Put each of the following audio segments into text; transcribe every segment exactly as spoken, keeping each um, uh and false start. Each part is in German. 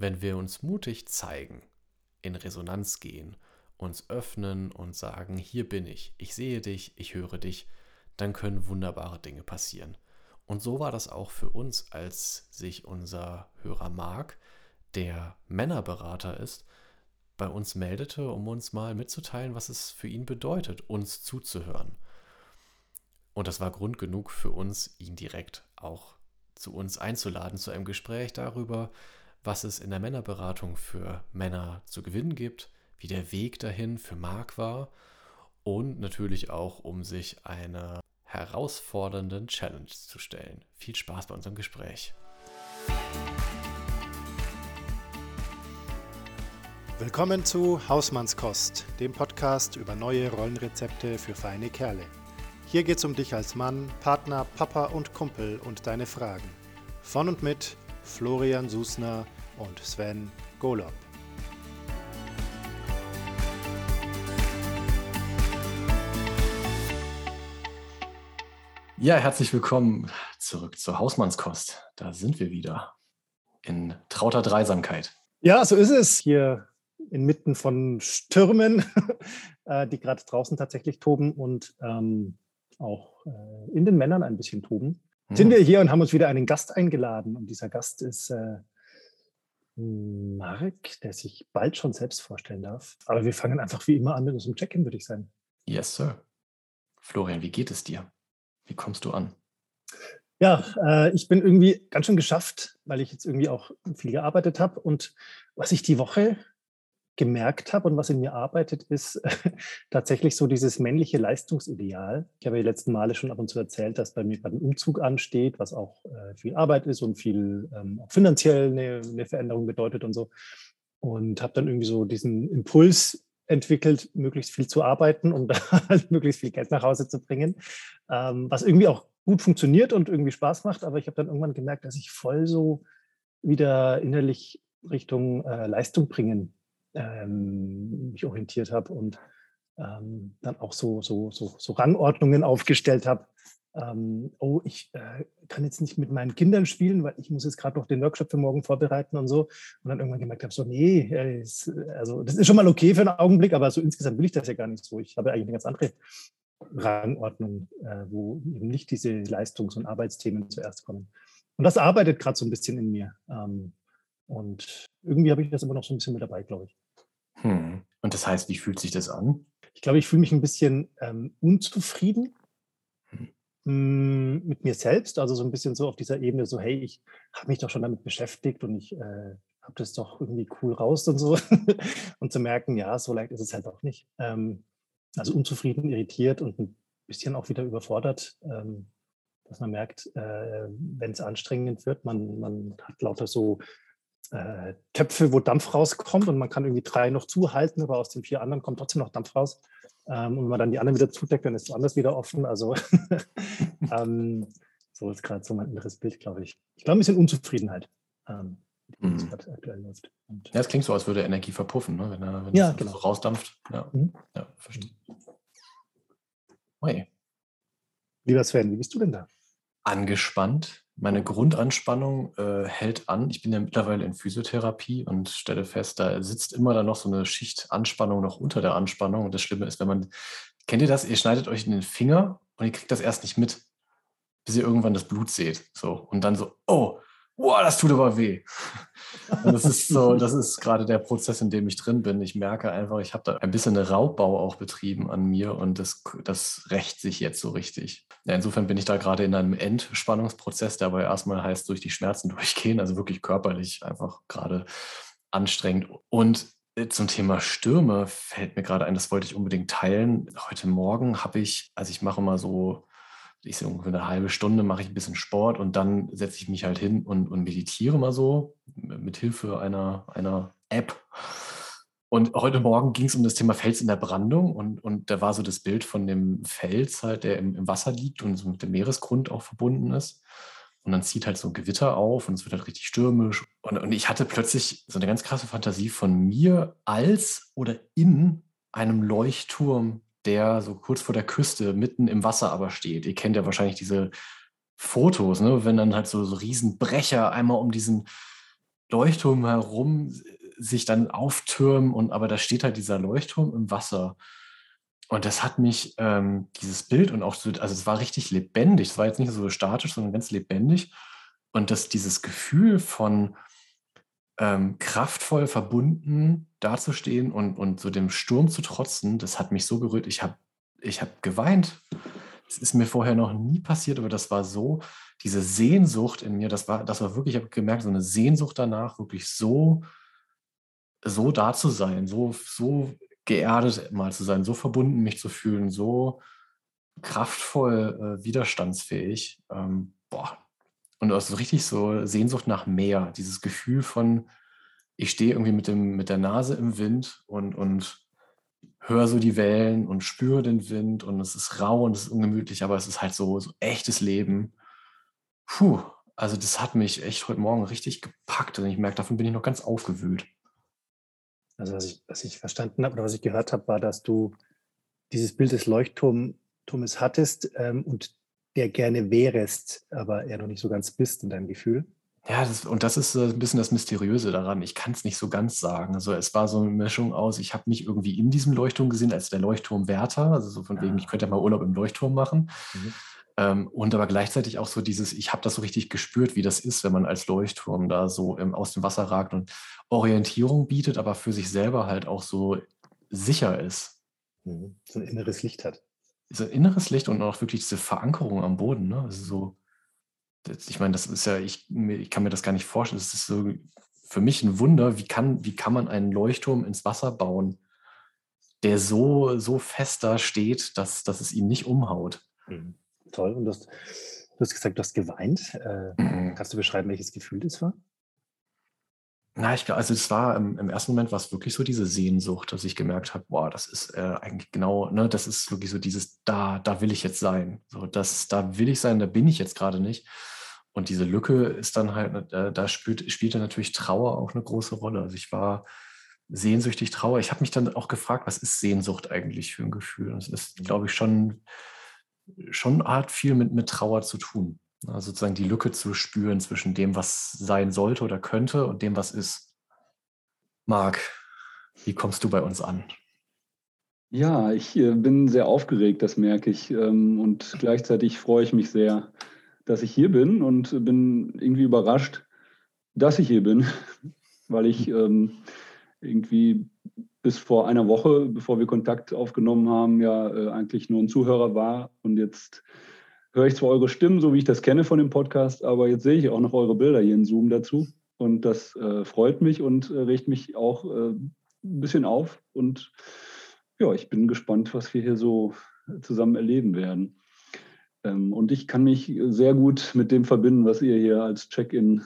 wenn wir uns mutig zeigen, in Resonanz gehen, uns öffnen und sagen, hier bin ich, ich sehe dich, ich höre dich, dann können wunderbare Dinge passieren. Und so war das auch für uns, als sich unser Hörer Marc, der Männerberater ist, bei uns meldete, um uns mal mitzuteilen, was es für ihn bedeutet, uns zuzuhören. Und das war Grund genug für uns, ihn direkt auch zu uns einzuladen, zu einem Gespräch darüber, was es in der Männerberatung für Männer zu gewinnen gibt, wie der Weg dahin für Marc war und natürlich auch, um sich einer herausfordernden Challenge zu stellen. Viel Spaß bei unserem Gespräch. Willkommen zu Hausmannskost, dem Podcast über neue Rollenrezepte für feine Kerle. Hier geht's um dich als Mann, Partner, Papa und Kumpel und deine Fragen. Von und mit Florian Susner und Sven Golob. Ja, herzlich willkommen zurück zur Hausmannskost. Da sind wir wieder in trauter Dreisamkeit. Ja, so ist es hier. Inmitten von Stürmen, die gerade draußen tatsächlich toben und ähm, auch äh, in den Männern ein bisschen toben, mhm. sind wir hier und haben uns wieder einen Gast eingeladen. Und dieser Gast ist äh, Marc, der sich bald schon selbst vorstellen darf. Aber wir fangen einfach wie immer an mit unserem Check-in, würde ich sagen. Yes, sir. Florian, wie geht es dir? Wie kommst du an? Ja, äh, ich bin irgendwie ganz schön geschafft, weil ich jetzt irgendwie auch viel gearbeitet habe. Und was ich die Woche gemerkt habe und was in mir arbeitet, ist äh, tatsächlich so dieses männliche Leistungsideal. Ich habe ja die letzten Male schon ab und zu erzählt, dass bei mir gerade ein Umzug ansteht, was auch äh, viel Arbeit ist und viel ähm, auch finanziell eine, eine Veränderung bedeutet und so. Und habe dann irgendwie so diesen Impuls entwickelt, möglichst viel zu arbeiten, um da halt möglichst viel Geld nach Hause zu bringen, ähm, was irgendwie auch gut funktioniert und irgendwie Spaß macht. Aber ich habe dann irgendwann gemerkt, dass ich voll so wieder innerlich Richtung äh, Leistung bringen Ähm, mich orientiert habe und ähm, dann auch so, so, so, so Rangordnungen aufgestellt habe. Ähm, oh, ich äh, kann jetzt nicht mit meinen Kindern spielen, weil ich muss jetzt gerade noch den Workshop für morgen vorbereiten und so. Und dann irgendwann gemerkt habe, so nee, äh, ist, also das ist schon mal okay für einen Augenblick, aber so insgesamt will ich das ja gar nicht so. Ich habe ja eigentlich eine ganz andere Rangordnung, äh, wo eben nicht diese Leistungs- und Arbeitsthemen zuerst kommen. Und das arbeitet gerade so ein bisschen in mir. Ähm, und irgendwie habe ich das immer noch so ein bisschen mit dabei, glaube ich. Hm. Und das heißt, wie fühlt sich das an? Ich glaube, ich fühle mich ein bisschen ähm, unzufrieden hm. mit mir selbst. Also so ein bisschen so auf dieser Ebene, so hey, ich habe mich doch schon damit beschäftigt und ich äh, habe das doch irgendwie cool raus und so. Und zu merken, ja, so leicht ist es halt auch nicht. Ähm, also unzufrieden, irritiert und ein bisschen auch wieder überfordert, ähm, dass man merkt, äh, wenn es anstrengend wird, man, man hat lauter so Töpfe, wo Dampf rauskommt und man kann irgendwie drei noch zuhalten, aber aus den vier anderen kommt trotzdem noch Dampf raus. Und wenn man dann die anderen wieder zudeckt, dann ist anders wieder offen. Also ähm, so ist gerade so mein inneres Bild, glaube ich. Ich glaube, ein bisschen Unzufriedenheit, ähm, die mm. gerade aktuell läuft. Und ja, es klingt so, als würde Energie verpuffen, ne? wenn er wenn ja, genau. so rausdampft. Ja, mhm. ja verstehe. Okay. Lieber Sven, wie bist du denn da? Angespannt. Meine Grundanspannung äh, hält an. Ich bin ja mittlerweile in Physiotherapie und stelle fest, da sitzt immer dann noch so eine Schicht Anspannung noch unter der Anspannung. Und das Schlimme ist, wenn man, kennt ihr das? Ihr schneidet euch in den Finger und ihr kriegt das erst nicht mit, bis ihr irgendwann das Blut seht. So. Und dann so, oh, wow, das tut aber weh. Und das ist so, das ist gerade der Prozess, in dem ich drin bin. Ich merke einfach, ich habe da ein bisschen Raubbau auch betrieben an mir und das, das rächt sich jetzt so richtig. Ja, insofern bin ich da gerade in einem Entspannungsprozess, der aber erstmal heißt, durch die Schmerzen durchgehen, also wirklich körperlich einfach gerade anstrengend. Und zum Thema Stürme fällt mir gerade ein, das wollte ich unbedingt teilen. Heute Morgen habe ich, also ich mache mal so, ich so ungefähr eine halbe Stunde mache ich ein bisschen Sport und dann setze ich mich halt hin und, und meditiere mal so mit Hilfe einer, einer App. Und heute Morgen ging es um das Thema Fels in der Brandung und, und da war so das Bild von dem Fels halt, der im, im Wasser liegt und so mit dem Meeresgrund auch verbunden ist. Und dann zieht halt so ein Gewitter auf und es wird halt richtig stürmisch. Und, und ich hatte plötzlich so eine ganz krasse Fantasie von mir als oder in einem Leuchtturm, der so kurz vor der Küste mitten im Wasser aber steht. Ihr kennt ja wahrscheinlich diese Fotos, ne? Wenn dann halt so, so Riesenbrecher einmal um diesen Leuchtturm herum sich dann auftürmen, und aber da steht halt dieser Leuchtturm im Wasser. Und das hat mich, ähm, dieses Bild und auch so, also es war richtig lebendig, es war jetzt nicht so statisch, sondern ganz lebendig. Und dass dieses Gefühl von ähm, kraftvoll verbunden dazustehen und, und so dem Sturm zu trotzen, das hat mich so gerührt, ich habe ich hab geweint. Das ist mir vorher noch nie passiert, aber das war so, diese Sehnsucht in mir, das war, das war wirklich, ich habe gemerkt, so eine Sehnsucht danach, wirklich so, so da zu sein, so, so geerdet mal zu sein, so verbunden mich zu fühlen, so kraftvoll, äh, widerstandsfähig. Ähm, boah. Und das ist richtig so Sehnsucht nach mehr, dieses Gefühl von, ich stehe irgendwie mit, dem, mit der Nase im Wind und, und höre so die Wellen und spüre den Wind, und es ist rau und es ist ungemütlich, aber es ist halt so, so echtes Leben. Puh, also das hat mich echt heute Morgen richtig gepackt, und ich merke, davon bin ich noch ganz aufgewühlt. Also was ich, was ich verstanden habe oder was ich gehört habe, war, dass du dieses Bild des Leuchtturmes hattest ähm, und der gerne wärest, aber er noch nicht so ganz bist in deinem Gefühl. Ja, das, und das ist ein bisschen das Mysteriöse daran. Ich kann es nicht so ganz sagen. Also es war so eine Mischung aus, ich habe mich irgendwie in diesem Leuchtturm gesehen, als der Leuchtturmwärter, also so von ja. wegen, ich könnte ja mal Urlaub im Leuchtturm machen. Mhm. Ähm, und aber gleichzeitig auch so dieses, ich habe das so richtig gespürt, wie das ist, wenn man als Leuchtturm da so im, aus dem Wasser ragt und Orientierung bietet, aber für sich selber halt auch so sicher ist. Mhm. So ein inneres Licht hat. So ein inneres Licht und auch wirklich diese Verankerung am Boden, ne? Also so, ich meine, das ist ja, ich, ich kann mir das gar nicht vorstellen. Es ist so für mich ein Wunder, wie kann, wie kann man einen Leuchtturm ins Wasser bauen, der so, so fest da steht, dass, dass es ihn nicht umhaut. Mhm. Toll. Und du hast, du hast gesagt, du hast geweint. Äh, mhm. Kannst du beschreiben, welches Gefühl das war? Na, ich glaube, also es war im, im ersten Moment war es wirklich so diese Sehnsucht, dass ich gemerkt habe, boah, das ist äh, eigentlich genau, ne, das ist wirklich so dieses, da, da will ich jetzt sein. So, das, da will ich sein, da bin ich jetzt gerade nicht. Und diese Lücke ist dann halt, äh, da spielt, spielt dann natürlich Trauer auch eine große Rolle. Also ich war sehnsüchtig Trauer. Ich habe mich dann auch gefragt, was ist Sehnsucht eigentlich für ein Gefühl? Und es ist, glaube ich, schon, schon hart viel mit, mit Trauer zu tun. Also sozusagen die Lücke zu spüren zwischen dem, was sein sollte oder könnte, und dem, was ist. Marc, wie kommst du bei uns an? Ja, ich bin sehr aufgeregt, das merke ich. Und gleichzeitig freue ich mich sehr, dass ich hier bin, und bin irgendwie überrascht, dass ich hier bin, weil ich irgendwie bis vor einer Woche, bevor wir Kontakt aufgenommen haben, ja eigentlich nur ein Zuhörer war, und jetzt höre ich zwar eure Stimmen, so wie ich das kenne von dem Podcast, aber jetzt sehe ich auch noch eure Bilder hier in Zoom dazu, und das äh, freut mich und äh, regt mich auch äh, ein bisschen auf, und ja, ich bin gespannt, was wir hier so zusammen erleben werden. Ähm, und ich kann mich sehr gut mit dem verbinden, was ihr hier als Check-in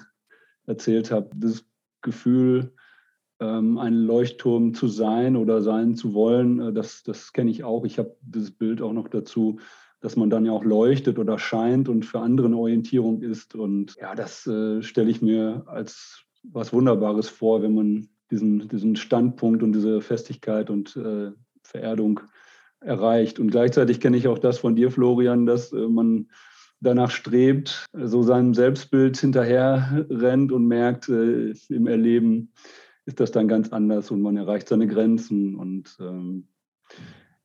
erzählt habt, das Gefühl, ähm, ein Leuchtturm zu sein oder sein zu wollen, äh, das, das kenne ich auch. Ich habe dieses Bild auch noch dazu, dass man dann ja auch leuchtet oder scheint und für andere eine Orientierung ist. Und ja, das äh, stelle ich mir als was Wunderbares vor, wenn man diesen, diesen Standpunkt und diese Festigkeit und äh, Vererdung erreicht. Und gleichzeitig kenne ich auch das von dir, Florian, dass äh, man danach strebt, so seinem Selbstbild hinterher rennt und merkt, äh, im Erleben ist das dann ganz anders und man erreicht seine Grenzen. Und ähm,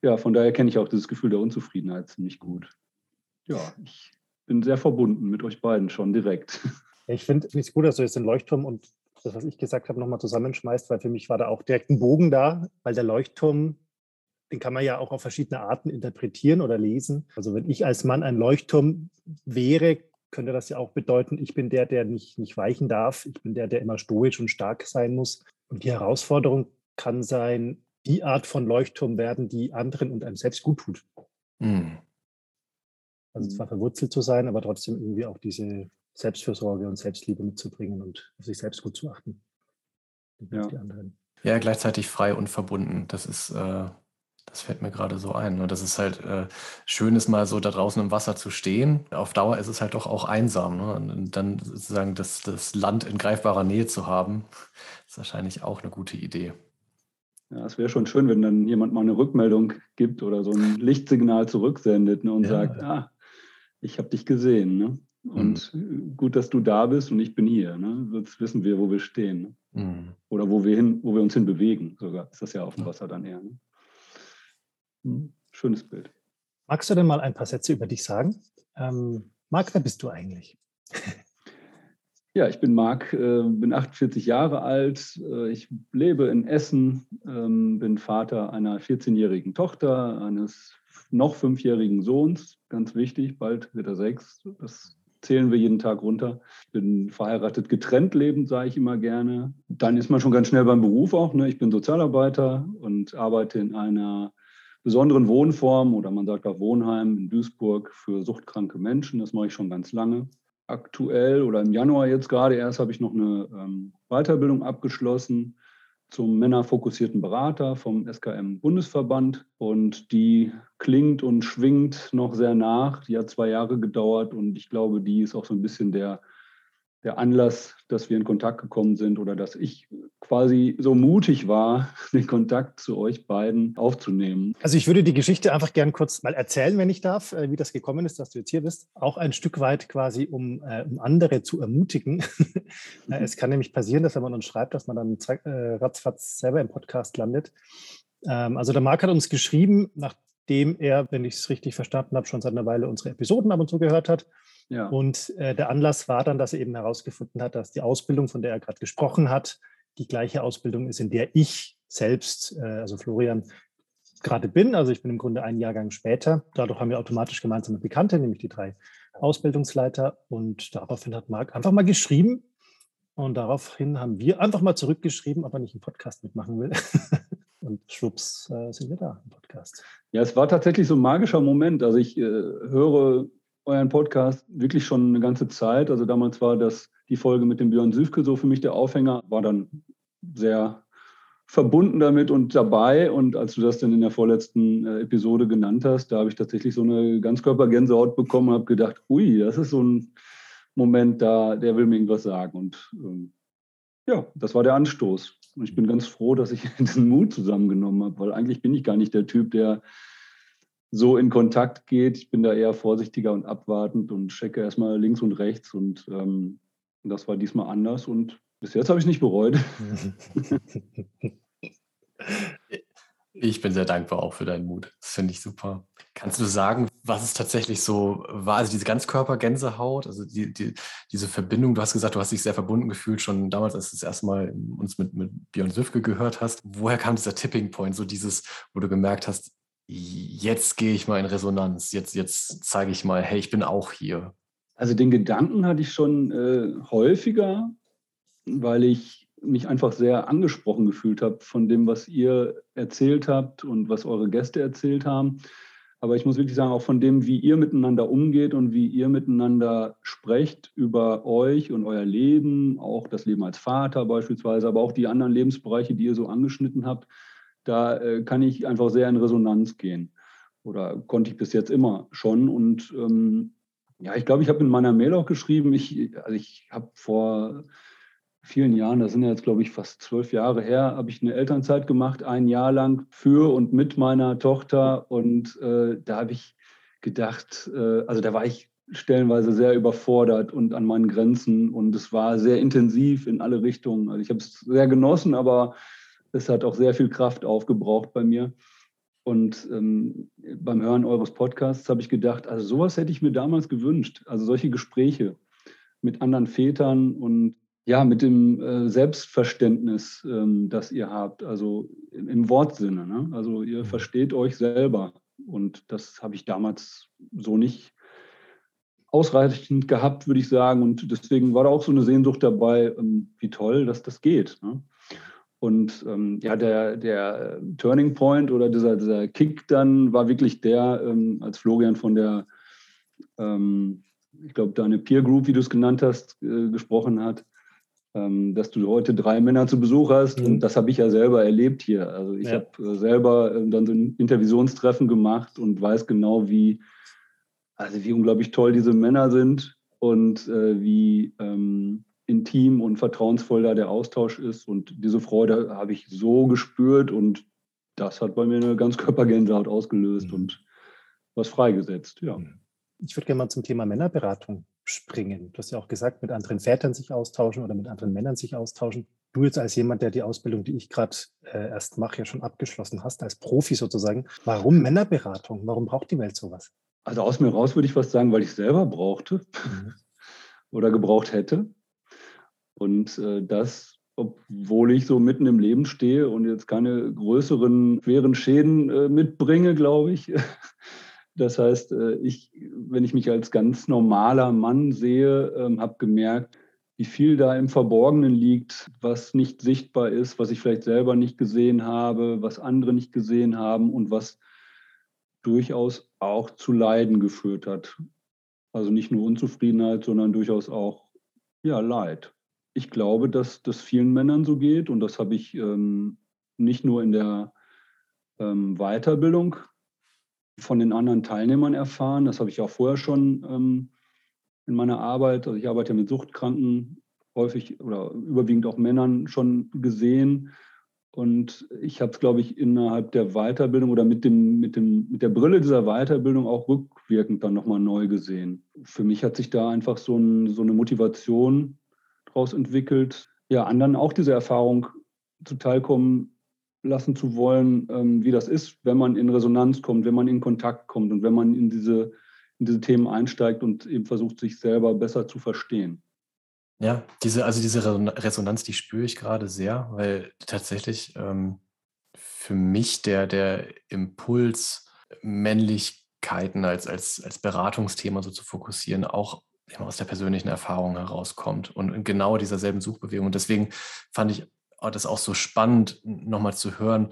ja, von daher kenne ich auch dieses Gefühl der Unzufriedenheit ziemlich gut. Ja, ich bin sehr verbunden mit euch beiden schon direkt. Ich finde es gut, dass du jetzt den Leuchtturm und das, was ich gesagt habe, nochmal zusammenschmeißt, weil für mich war da auch direkt ein Bogen da, weil der Leuchtturm, den kann man ja auch auf verschiedene Arten interpretieren oder lesen. Also wenn ich als Mann ein Leuchtturm wäre, könnte das ja auch bedeuten, ich bin der, der nicht, nicht weichen darf. Ich bin der, der immer stoisch und stark sein muss. Und die Herausforderung kann sein, die Art von Leuchtturm werden, die anderen und einem selbst gut tut. Mhm. Also zwar verwurzelt zu sein, aber trotzdem irgendwie auch diese Selbstfürsorge und Selbstliebe mitzubringen und auf sich selbst gut zu achten. Ja. Die anderen. Ja, gleichzeitig frei und verbunden. Das ist, äh, das fällt mir gerade so ein. Und das ist halt äh, schön, ist mal so da draußen im Wasser zu stehen. Auf Dauer ist es halt doch auch einsam. Ne? Und dann sozusagen das, das Land in greifbarer Nähe zu haben, ist wahrscheinlich auch eine gute Idee. Ja, es wäre schon schön, wenn dann jemand mal eine Rückmeldung gibt oder so ein Lichtsignal zurücksendet, ne, und ja, sagt, ah, ich habe dich gesehen. Ne? Und mhm. gut, dass du da bist und ich bin hier. Ne? Jetzt wissen wir, wo wir stehen. Ne? Mhm. Oder wo wir hin, wo wir uns hin bewegen. Sogar ist das ja auf dem Wasser dann eher. Ne? Mhm. Schönes Bild. Magst du denn mal ein paar Sätze über dich sagen? Ähm, Marc, wer bist du eigentlich? Ja, ich bin Marc, äh, bin achtundvierzig Jahre alt. Äh, ich lebe in Essen, ähm, bin Vater einer vierzehnjährigen Tochter, eines noch fünfjährigen Sohns. Ganz wichtig, bald wird er sechs. Das zählen wir jeden Tag runter. Bin verheiratet, getrennt lebend, sage ich immer gerne. Dann ist man schon ganz schnell beim Beruf auch. Ne? Ich bin Sozialarbeiter und arbeite in einer besonderen Wohnform oder man sagt auch Wohnheim in Duisburg für suchtkranke Menschen. Das mache ich schon ganz lange. Aktuell oder im Januar jetzt gerade erst habe ich noch eine ähm, Weiterbildung abgeschlossen zum männerfokussierten Berater vom S K M-Bundesverband. Und die klingt und schwingt noch sehr nach. Die hat zwei Jahre gedauert und ich glaube, die ist auch so ein bisschen der, der Anlass, dass wir in Kontakt gekommen sind oder dass ich quasi so mutig war, den Kontakt zu euch beiden aufzunehmen. Also ich würde die Geschichte einfach gern kurz mal erzählen, wenn ich darf, wie das gekommen ist, dass du jetzt hier bist. Auch ein Stück weit quasi, um, um andere zu ermutigen. Mhm. Es kann nämlich passieren, dass wenn man uns schreibt, dass man dann ratzfatz selber im Podcast landet. Also der Marc hat uns geschrieben, nachdem er, wenn ich es richtig verstanden habe, schon seit einer Weile unsere Episoden ab und zu gehört hat. Ja. Und äh, der Anlass war dann, dass er eben herausgefunden hat, dass die Ausbildung, von der er gerade gesprochen hat, die gleiche Ausbildung ist, in der ich selbst, äh, also Florian, gerade bin. Also ich bin im Grunde einen Jahrgang später. Dadurch haben wir automatisch gemeinsame Bekannte, nämlich die drei Ausbildungsleiter. Und daraufhin hat Marc einfach mal geschrieben. Und daraufhin haben wir einfach mal zurückgeschrieben, ob er nicht einen Podcast mitmachen will. Und schwupps, äh, sind wir da im Podcast. Ja, es war tatsächlich so ein magischer Moment. Also ich äh, höre euren Podcast wirklich schon eine ganze Zeit. Also damals war das die Folge mit dem Björn Süfke so für mich der Aufhänger, war dann sehr verbunden damit und dabei. Und als du das dann in der vorletzten äh, Episode genannt hast, da habe ich tatsächlich so eine Ganzkörpergänsehaut bekommen und habe gedacht, ui, das ist so ein Moment, da der will mir irgendwas sagen. Und ähm, ja, das war der Anstoß. Und ich bin ganz froh, dass ich diesen Mut zusammengenommen habe, weil eigentlich bin ich gar nicht der Typ, der so in Kontakt geht. Ich bin da eher vorsichtiger und abwartend und checke erstmal links und rechts. Und ähm, das war diesmal anders. Und bis jetzt habe ich es nicht bereut. Ich bin sehr dankbar auch für deinen Mut. Das finde ich super. Kannst du sagen, was es tatsächlich so war? Also diese Ganzkörpergänsehaut, also die, die, diese Verbindung. Du hast gesagt, du hast dich sehr verbunden gefühlt, schon damals, als du das erste Mal uns mit, mit Björn Süfke gehört hast. Woher kam dieser Tipping Point, so dieses, wo du gemerkt hast, jetzt gehe ich mal in Resonanz, jetzt, jetzt zeige ich mal, hey, ich bin auch hier. Also den Gedanken hatte ich schon äh, häufiger, weil ich mich einfach sehr angesprochen gefühlt habe von dem, was ihr erzählt habt und was eure Gäste erzählt haben. Aber ich muss wirklich sagen, auch von dem, wie ihr miteinander umgeht und wie ihr miteinander sprecht über euch und euer Leben, auch das Leben als Vater beispielsweise, aber auch die anderen Lebensbereiche, die ihr so angeschnitten habt, da kann ich einfach sehr in Resonanz gehen. Oder konnte ich bis jetzt immer schon. Und ähm, ja, ich glaube, ich habe in meiner Mail auch geschrieben, ich, also ich habe vor vielen Jahren, das sind ja jetzt, glaube ich, fast zwölf Jahre her, habe ich eine Elternzeit gemacht, ein Jahr lang für und mit meiner Tochter. Und äh, da habe ich gedacht, äh, also da war ich stellenweise sehr überfordert und an meinen Grenzen. Und es war sehr intensiv in alle Richtungen. Also ich habe es sehr genossen, aber es hat auch sehr viel Kraft aufgebraucht bei mir. Und ähm, beim Hören eures Podcasts habe ich gedacht, also sowas hätte ich mir damals gewünscht. Also solche Gespräche mit anderen Vätern und ja, mit dem äh, Selbstverständnis, ähm, das ihr habt. Also im, im Wortsinne. Ne? Also ihr versteht euch selber. Und das habe ich damals so nicht ausreichend gehabt, würde ich sagen. Und deswegen war da auch so eine Sehnsucht dabei, ähm, wie toll, dass das geht. Ne? Und ähm, ja, der, der Turning Point oder dieser, dieser Kick dann war wirklich der, ähm, als Florian von der, ähm, ich glaube, deine Peer Group, wie du es genannt hast, äh, gesprochen hat, ähm, dass du heute drei Männer zu Besuch hast. Mhm. Und das habe ich ja selber erlebt hier. Also ich ja. habe äh, selber äh, dann so ein Intervisionstreffen gemacht und weiß genau, wie, also wie unglaublich toll diese Männer sind und äh, wie Ähm, intim und vertrauensvoll da der Austausch ist. Und diese Freude habe ich so gespürt und das hat bei mir eine Ganzkörpergänsehaut ausgelöst mhm. und was freigesetzt. Ja. Ich würde gerne mal zum Thema Männerberatung springen. Du hast ja auch gesagt, mit anderen Vätern sich austauschen oder mit anderen Männern sich austauschen. Du jetzt als jemand, der die Ausbildung, die ich gerade äh, erst mache, ja schon abgeschlossen hast, als Profi sozusagen. Warum Männerberatung? Warum braucht die Welt sowas? Also aus mir raus würde ich fast sagen, weil ich es selber brauchte mhm. oder gebraucht hätte. Und äh, das, obwohl ich so mitten im Leben stehe und jetzt keine größeren, schweren Schäden äh, mitbringe, glaube ich. Das heißt, äh, ich, wenn ich mich als ganz normaler Mann sehe, äh, habe gemerkt, wie viel da im Verborgenen liegt, was nicht sichtbar ist, was ich vielleicht selber nicht gesehen habe, was andere nicht gesehen haben und was durchaus auch zu Leiden geführt hat. Also nicht nur Unzufriedenheit, sondern durchaus auch ja, Leid. Ich glaube, dass das vielen Männern so geht und das habe ich ähm, nicht nur in der ähm, Weiterbildung von den anderen Teilnehmern erfahren, das habe ich auch vorher schon ähm, in meiner Arbeit, also ich arbeite mit Suchtkranken, häufig oder überwiegend auch Männern schon gesehen und ich habe es, glaube ich, innerhalb der Weiterbildung oder mit, dem, mit, dem, mit der Brille dieser Weiterbildung auch rückwirkend dann nochmal neu gesehen. Für mich hat sich da einfach so, ein, so eine Motivation entwickelt, ja, anderen auch diese Erfahrung zuteilkommen lassen zu wollen, ähm, wie das ist, wenn man in Resonanz kommt, wenn man in Kontakt kommt und wenn man in diese, in diese Themen einsteigt und eben versucht, sich selber besser zu verstehen. Ja, diese, also diese Resonanz, die spüre ich gerade sehr, weil tatsächlich ähm, für mich der, der Impuls, Männlichkeiten als, als, als Beratungsthema so zu fokussieren, auch immer aus der persönlichen Erfahrung herauskommt und in genau dieser selben Suchbewegung. Und deswegen fand ich das auch so spannend, nochmal zu hören,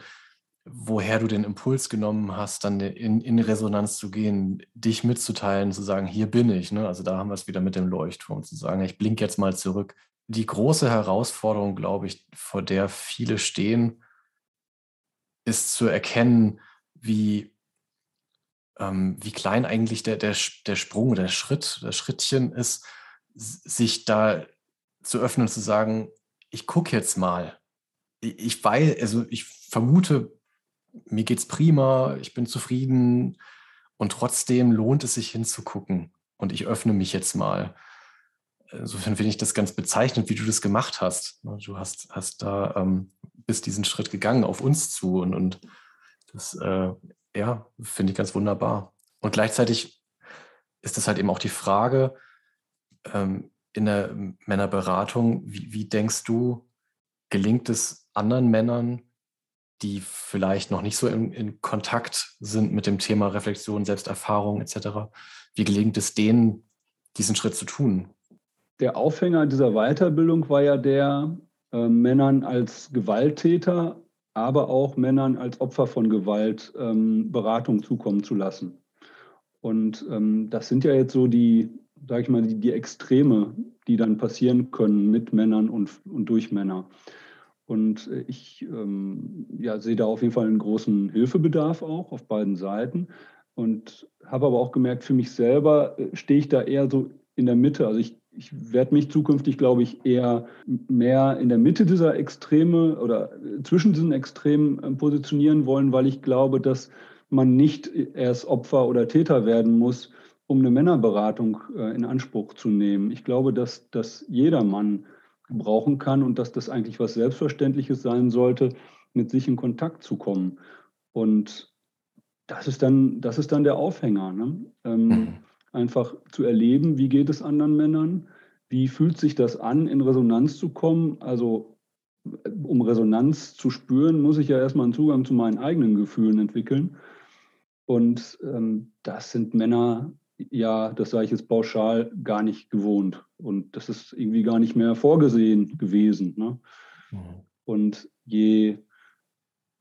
woher du den Impuls genommen hast, dann in, in Resonanz zu gehen, dich mitzuteilen, zu sagen, hier bin ich. Ne? Also da haben wir es wieder mit dem Leuchtturm, zu sagen, ich blinke jetzt mal zurück. Die große Herausforderung, glaube ich, vor der viele stehen, ist zu erkennen, wie wie klein eigentlich der, der, der Sprung, der Schritt, das Schrittchen ist, sich da zu öffnen und zu sagen, ich gucke jetzt mal. Ich weiß, also ich vermute, mir geht's prima, ich bin zufrieden und trotzdem lohnt es sich hinzugucken und ich öffne mich jetzt mal. Insofern finde ich das ganz bezeichnend, wie du das gemacht hast. Du hast, hast da ähm, bist diesen Schritt gegangen auf uns zu und, und das äh, ja, finde ich ganz wunderbar. Und gleichzeitig ist das halt eben auch die Frage ähm, in der Männerberatung, wie, wie denkst du, gelingt es anderen Männern, die vielleicht noch nicht so in, in Kontakt sind mit dem Thema Reflexion, Selbsterfahrung et cetera, wie gelingt es denen, diesen Schritt zu tun? Der Aufhänger dieser Weiterbildung war ja der, äh, Männern als Gewalttäter, aber auch Männern als Opfer von Gewalt ähm, Beratung zukommen zu lassen. Und ähm, das sind ja jetzt so die, sag ich mal, die, die Extreme, die dann passieren können mit Männern und, und durch Männer. Und ich ähm, ja, sehe da auf jeden Fall einen großen Hilfebedarf auch auf beiden Seiten und habe aber auch gemerkt, für mich selber stehe ich da eher so in der Mitte. Also ich Ich werde mich zukünftig, glaube ich, eher mehr in der Mitte dieser Extreme oder zwischen diesen Extremen positionieren wollen, weil ich glaube, dass man nicht erst Opfer oder Täter werden muss, um eine Männerberatung in Anspruch zu nehmen. Ich glaube, dass das jeder Mann gebrauchen kann und dass das eigentlich was Selbstverständliches sein sollte, mit sich in Kontakt zu kommen. Und das ist dann, das ist dann der Aufhänger, ne? Ähm, mhm. Einfach zu erleben, wie geht es anderen Männern, wie fühlt sich das an, in Resonanz zu kommen. Also um Resonanz zu spüren, muss ich ja erstmal einen Zugang zu meinen eigenen Gefühlen entwickeln. Und ähm, das sind Männer, ja, das sage ich jetzt pauschal, gar nicht gewohnt. Und das ist irgendwie gar nicht mehr vorgesehen gewesen. Ne? Mhm. Und je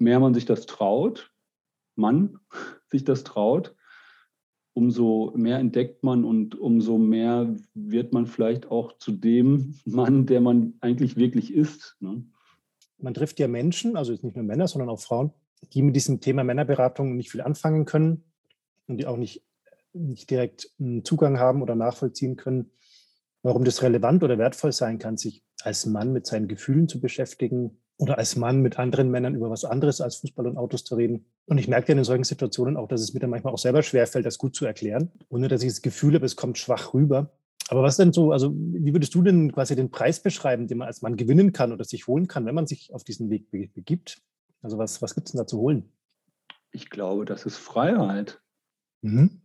mehr man sich das traut, Mann sich das traut, umso mehr entdeckt man und umso mehr wird man vielleicht auch zu dem Mann, der man eigentlich wirklich ist. Ne? Man trifft ja Menschen, also jetzt nicht nur Männer, sondern auch Frauen, die mit diesem Thema Männerberatung nicht viel anfangen können und die auch nicht, nicht direkt Zugang haben oder nachvollziehen können, warum das relevant oder wertvoll sein kann, sich als Mann mit seinen Gefühlen zu beschäftigen oder als Mann mit anderen Männern über was anderes als Fußball und Autos zu reden. Und ich merke ja in solchen Situationen auch, dass es mir dann manchmal auch selber schwerfällt, das gut zu erklären, ohne dass ich das Gefühl habe, es kommt schwach rüber. Aber was denn so, also wie würdest du denn quasi den Preis beschreiben, den man als Mann gewinnen kann oder sich holen kann, wenn man sich auf diesen Weg begibt? Also was, was gibt es denn da zu holen? Ich glaube, das ist Freiheit. Mhm.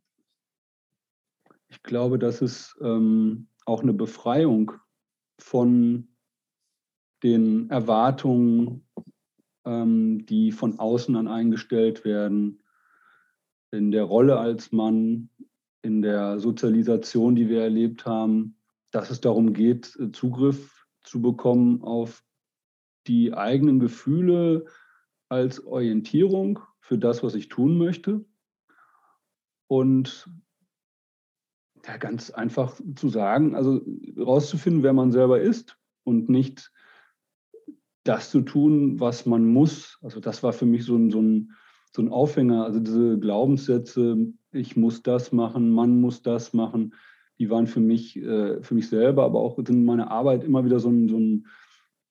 Ich glaube, das ist ähm, auch eine Befreiung von den Erwartungen, ähm, die von außen an eingestellt werden, in der Rolle als Mann, in der Sozialisation, die wir erlebt haben, dass es darum geht, Zugriff zu bekommen auf die eigenen Gefühle als Orientierung für das, was ich tun möchte. Und ja, ganz einfach zu sagen, also rauszufinden, wer man selber ist und nicht das zu tun, was man muss. Also das war für mich so ein, so ein, so ein Aufhänger, also diese Glaubenssätze, ich muss das machen, man muss das machen, die waren für mich, äh, für mich selber, aber auch in meiner Arbeit immer wieder so ein, so ein,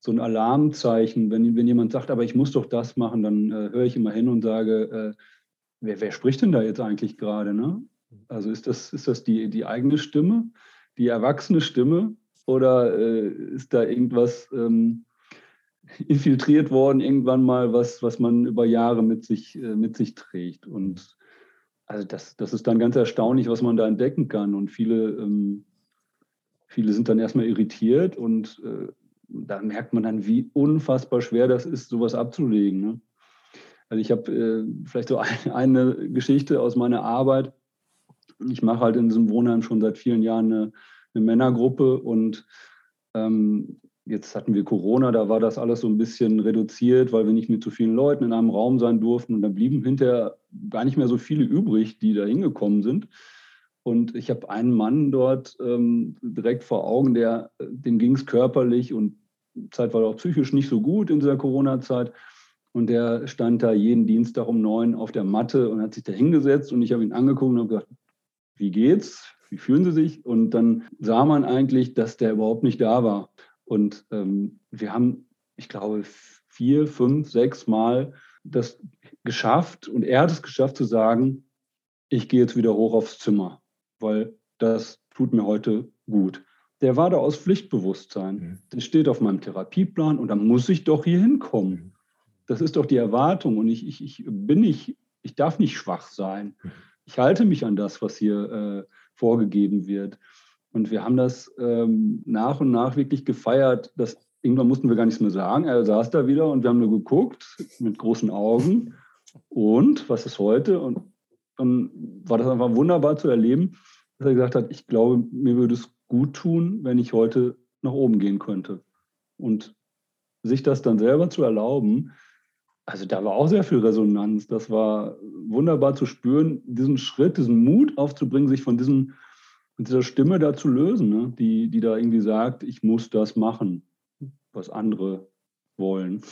so ein Alarmzeichen. Wenn, wenn jemand sagt, aber ich muss doch das machen, dann äh, höre ich immer hin und sage, äh, wer, wer spricht denn da jetzt eigentlich gerade, ne? Also ist das, ist das die, die eigene Stimme, die erwachsene Stimme, oder äh, ist da irgendwas ähm, infiltriert worden, irgendwann mal, was, was man über Jahre mit sich, äh, mit sich trägt? Und also das, das ist dann ganz erstaunlich, was man da entdecken kann. Und viele, ähm, viele sind dann erstmal irritiert und äh, da merkt man dann, wie unfassbar schwer das ist, sowas abzulegen, ne? Also ich habe äh, vielleicht so ein, eine Geschichte aus meiner Arbeit. Ich mache halt in diesem Wohnheim schon seit vielen Jahren eine, eine Männergruppe und ähm, jetzt hatten wir Corona, da war das alles so ein bisschen reduziert, weil wir nicht mit so vielen Leuten in einem Raum sein durften und da blieben hinterher gar nicht mehr so viele übrig, die da hingekommen sind. Und ich habe einen Mann dort ähm, direkt vor Augen, der, dem ging es körperlich und zeitweise auch psychisch nicht so gut in dieser Corona-Zeit. Und der stand da jeden Dienstag um neun auf der Matte und hat sich da hingesetzt und ich habe ihn angeguckt und habe gesagt, wie geht's? Wie fühlen Sie sich? Und dann sah man eigentlich, dass der überhaupt nicht da war. Und ähm, wir haben, ich glaube, vier, fünf, sechs Mal das geschafft und er hat es geschafft zu sagen, ich gehe jetzt wieder hoch aufs Zimmer, weil das tut mir heute gut. Der war da aus Pflichtbewusstsein. Mhm. Das steht auf meinem Therapieplan und da muss ich doch hier hinkommen. Das ist doch die Erwartung und ich, ich, ich bin nicht, ich darf nicht schwach sein. Mhm. Ich halte mich an das, was hier äh, vorgegeben wird. Und wir haben das ähm, nach und nach wirklich gefeiert. Dass, irgendwann mussten wir gar nichts mehr sagen. Er saß da wieder und wir haben nur geguckt mit großen Augen. Und was ist heute? Und dann war das einfach wunderbar zu erleben, dass er gesagt hat, ich glaube, mir würde es gut tun, wenn ich heute nach oben gehen könnte. Und sich das dann selber zu erlauben, also da war auch sehr viel Resonanz. Das war wunderbar zu spüren, diesen Schritt, diesen Mut aufzubringen, sich von diesem, von dieser Stimme da zu lösen, ne? die, die da irgendwie sagt, ich muss das machen, was andere wollen.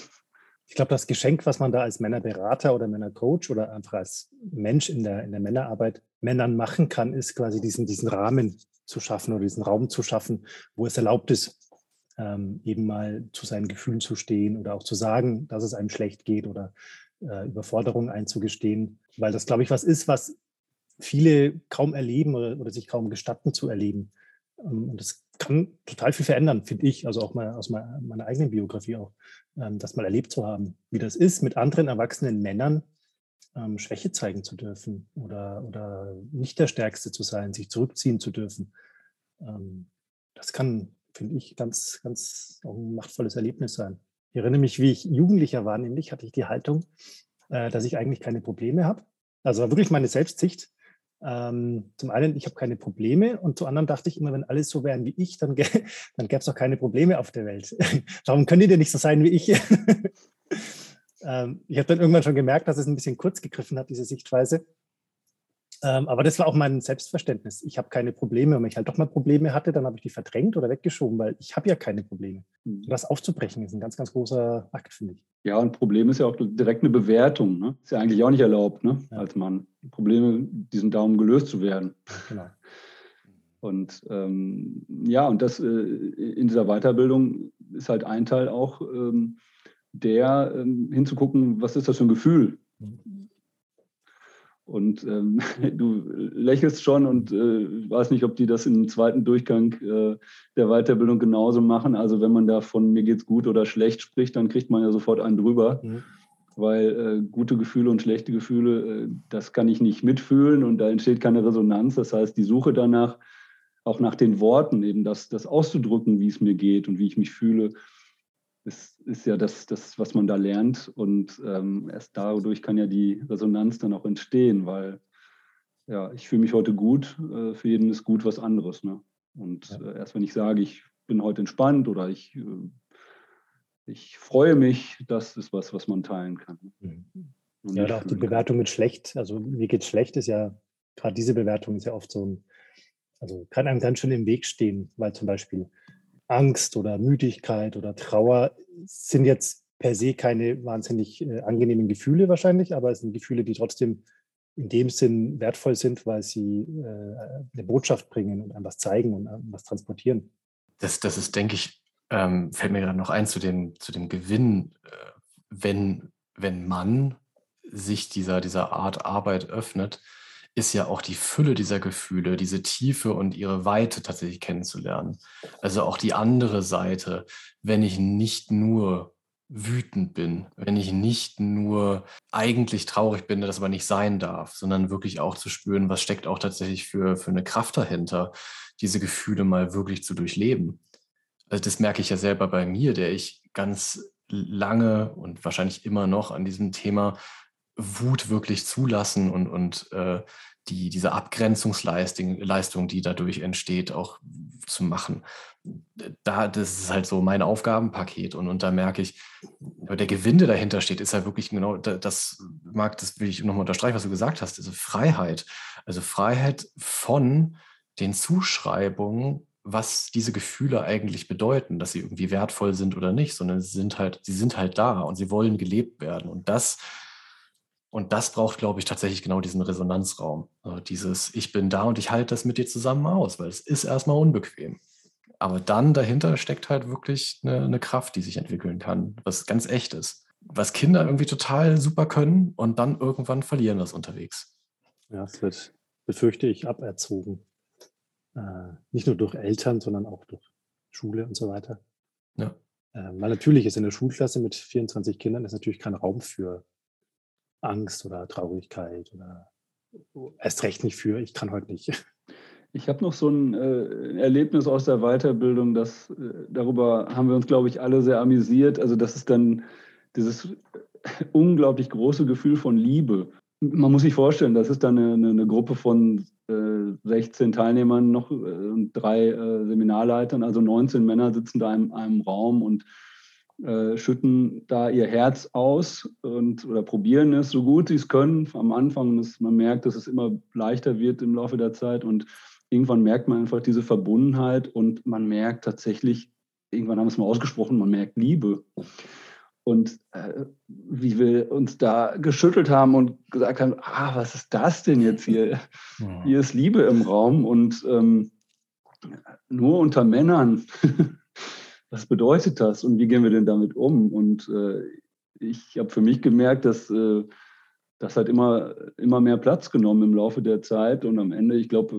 Ich glaube, das Geschenk, was man da als Männerberater oder Männercoach oder einfach als Mensch in der, in der Männerarbeit Männern machen kann, ist quasi diesen, diesen Rahmen zu schaffen oder diesen Raum zu schaffen, wo es erlaubt ist, Ähm, eben mal zu seinen Gefühlen zu stehen oder auch zu sagen, dass es einem schlecht geht oder äh, Überforderung einzugestehen, weil das, glaube ich, was ist, was viele kaum erleben oder, oder sich kaum gestatten zu erleben. Ähm, und das kann total viel verändern, finde ich, also auch mal aus meiner, meiner eigenen Biografie auch, ähm, das mal erlebt zu haben, wie das ist, mit anderen erwachsenen Männern ähm, Schwäche zeigen zu dürfen oder, oder nicht der Stärkste zu sein, sich zurückziehen zu dürfen. Ähm, das kann... finde ich, ganz, ganz ein machtvolles Erlebnis sein. Ich erinnere mich, wie ich Jugendlicher war, nämlich hatte ich die Haltung, äh, dass ich eigentlich keine Probleme habe. Also war wirklich meine Selbstsicht. Ähm, zum einen, ich habe keine Probleme und zum anderen dachte ich immer, wenn alles so wären wie ich, dann, g- dann gäbe es doch keine Probleme auf der Welt. Warum können die denn nicht so sein wie ich? ähm, ich habe dann irgendwann schon gemerkt, dass es ein bisschen kurz gegriffen hat, diese Sichtweise. Aber das war auch mein Selbstverständnis. Ich habe keine Probleme. Und wenn ich halt doch mal Probleme hatte, dann habe ich die verdrängt oder weggeschoben, weil ich habe ja keine Probleme. Und das aufzubrechen ist ein ganz, ganz großer Akt, finde ich. Ja, und Problem ist ja auch direkt eine Bewertung, ne? Ist ja eigentlich auch nicht erlaubt, ne? Ja. Als Mann. Probleme, diesen Daumen gelöst zu werden. Genau. Und ähm, ja, und das äh, in dieser Weiterbildung ist halt ein Teil auch ähm, der, ähm, hinzugucken, was ist das für ein Gefühl? Mhm. Und ähm, du lächelst schon und äh, weiß nicht, ob die das im zweiten Durchgang äh, der Weiterbildung genauso machen. Also wenn man da von mir geht's gut oder schlecht spricht, dann kriegt man ja sofort einen drüber, mhm. weil äh, gute Gefühle und schlechte Gefühle, äh, das kann ich nicht mitfühlen und da entsteht keine Resonanz. Das heißt, die Suche danach, auch nach den Worten, eben das, das auszudrücken, wie es mir geht und wie ich mich fühle, ist, ist ja das, das, was man da lernt. Und ähm, erst dadurch kann ja die Resonanz dann auch entstehen, weil ja, ich fühle mich heute gut, äh, für jeden ist gut was anderes. Ne? Und ja. äh, erst wenn ich sage, ich bin heute entspannt oder ich, äh, ich freue mich, das ist was, was man teilen kann. Mhm. Ja, oder auch die Bewertung mit schlecht, also mir geht's schlecht, ist ja, gerade diese Bewertung ist ja oft so ein, also kann einem ganz schön im Weg stehen, weil zum Beispiel Angst oder Müdigkeit oder Trauer sind jetzt per se keine wahnsinnig äh, angenehmen Gefühle wahrscheinlich, aber es sind Gefühle, die trotzdem in dem Sinn wertvoll sind, weil sie äh, eine Botschaft bringen und einem was zeigen und einem was transportieren. Das, das ist, denke ich, ähm, fällt mir gerade noch ein zu dem, zu dem Gewinn, äh, wenn, wenn man sich dieser, dieser Art Arbeit öffnet, ist ja auch die Fülle dieser Gefühle, diese Tiefe und ihre Weite tatsächlich kennenzulernen. Also auch die andere Seite, wenn ich nicht nur wütend bin, wenn ich nicht nur eigentlich traurig bin, das aber nicht sein darf, sondern wirklich auch zu spüren, was steckt auch tatsächlich für, für eine Kraft dahinter, diese Gefühle mal wirklich zu durchleben. Also das merke ich ja selber bei mir, der ich ganz lange und wahrscheinlich immer noch an diesem Thema Wut wirklich zulassen und, und äh, die, diese Abgrenzungsleistung, Leistung, die dadurch entsteht, auch zu machen. Da, das ist halt so mein Aufgabenpaket. Und, und da merke ich, der Gewinn, der dahinter steht, ist ja halt wirklich genau, das, Marc, das will ich nochmal unterstreichen, was du gesagt hast, also Freiheit. Also Freiheit von den Zuschreibungen, was diese Gefühle eigentlich bedeuten, dass sie irgendwie wertvoll sind oder nicht, sondern sie sind halt, sie sind halt da und sie wollen gelebt werden. Und das Und das braucht, glaube ich, tatsächlich genau diesen Resonanzraum. Also dieses, ich bin da und ich halte das mit dir zusammen aus, weil es ist erstmal unbequem. Aber dann dahinter steckt halt wirklich eine, eine Kraft, die sich entwickeln kann, was ganz echt ist. Was Kinder irgendwie total super können und dann irgendwann verlieren das unterwegs. Ja, es wird, befürchte ich, aberzogen. Äh, nicht nur durch Eltern, sondern auch durch Schule und so weiter. Ja. Äh, weil natürlich ist in der Schulklasse mit vierundzwanzig Kindern ist natürlich kein Raum für Angst oder Traurigkeit oder erst recht nicht für, ich kann heute nicht. Ich habe noch so ein äh, Erlebnis aus der Weiterbildung, dass, äh, darüber haben wir uns, glaube ich, alle sehr amüsiert. Also das ist dann dieses unglaublich große Gefühl von Liebe. Man muss sich vorstellen, das ist dann eine, eine, eine Gruppe von äh, sechzehn Teilnehmern noch äh, und drei äh, Seminarleitern, also neunzehn Männer sitzen da in einem Raum und Äh, schütten da ihr Herz aus und oder probieren es so gut sie es können. Am Anfang, dass man merkt, dass es immer leichter wird im Laufe der Zeit und irgendwann merkt man einfach diese Verbundenheit und man merkt tatsächlich, irgendwann haben wir es mal ausgesprochen, man merkt Liebe. Und äh, wie wir uns da geschüttelt haben und gesagt haben, ah, was ist das denn jetzt hier? Ja. Hier ist Liebe im Raum und ähm, nur unter Männern. Was bedeutet das und wie gehen wir denn damit um? Und äh, ich habe für mich gemerkt, dass äh, das hat immer, immer mehr Platz genommen im Laufe der Zeit. Und am Ende, ich glaube,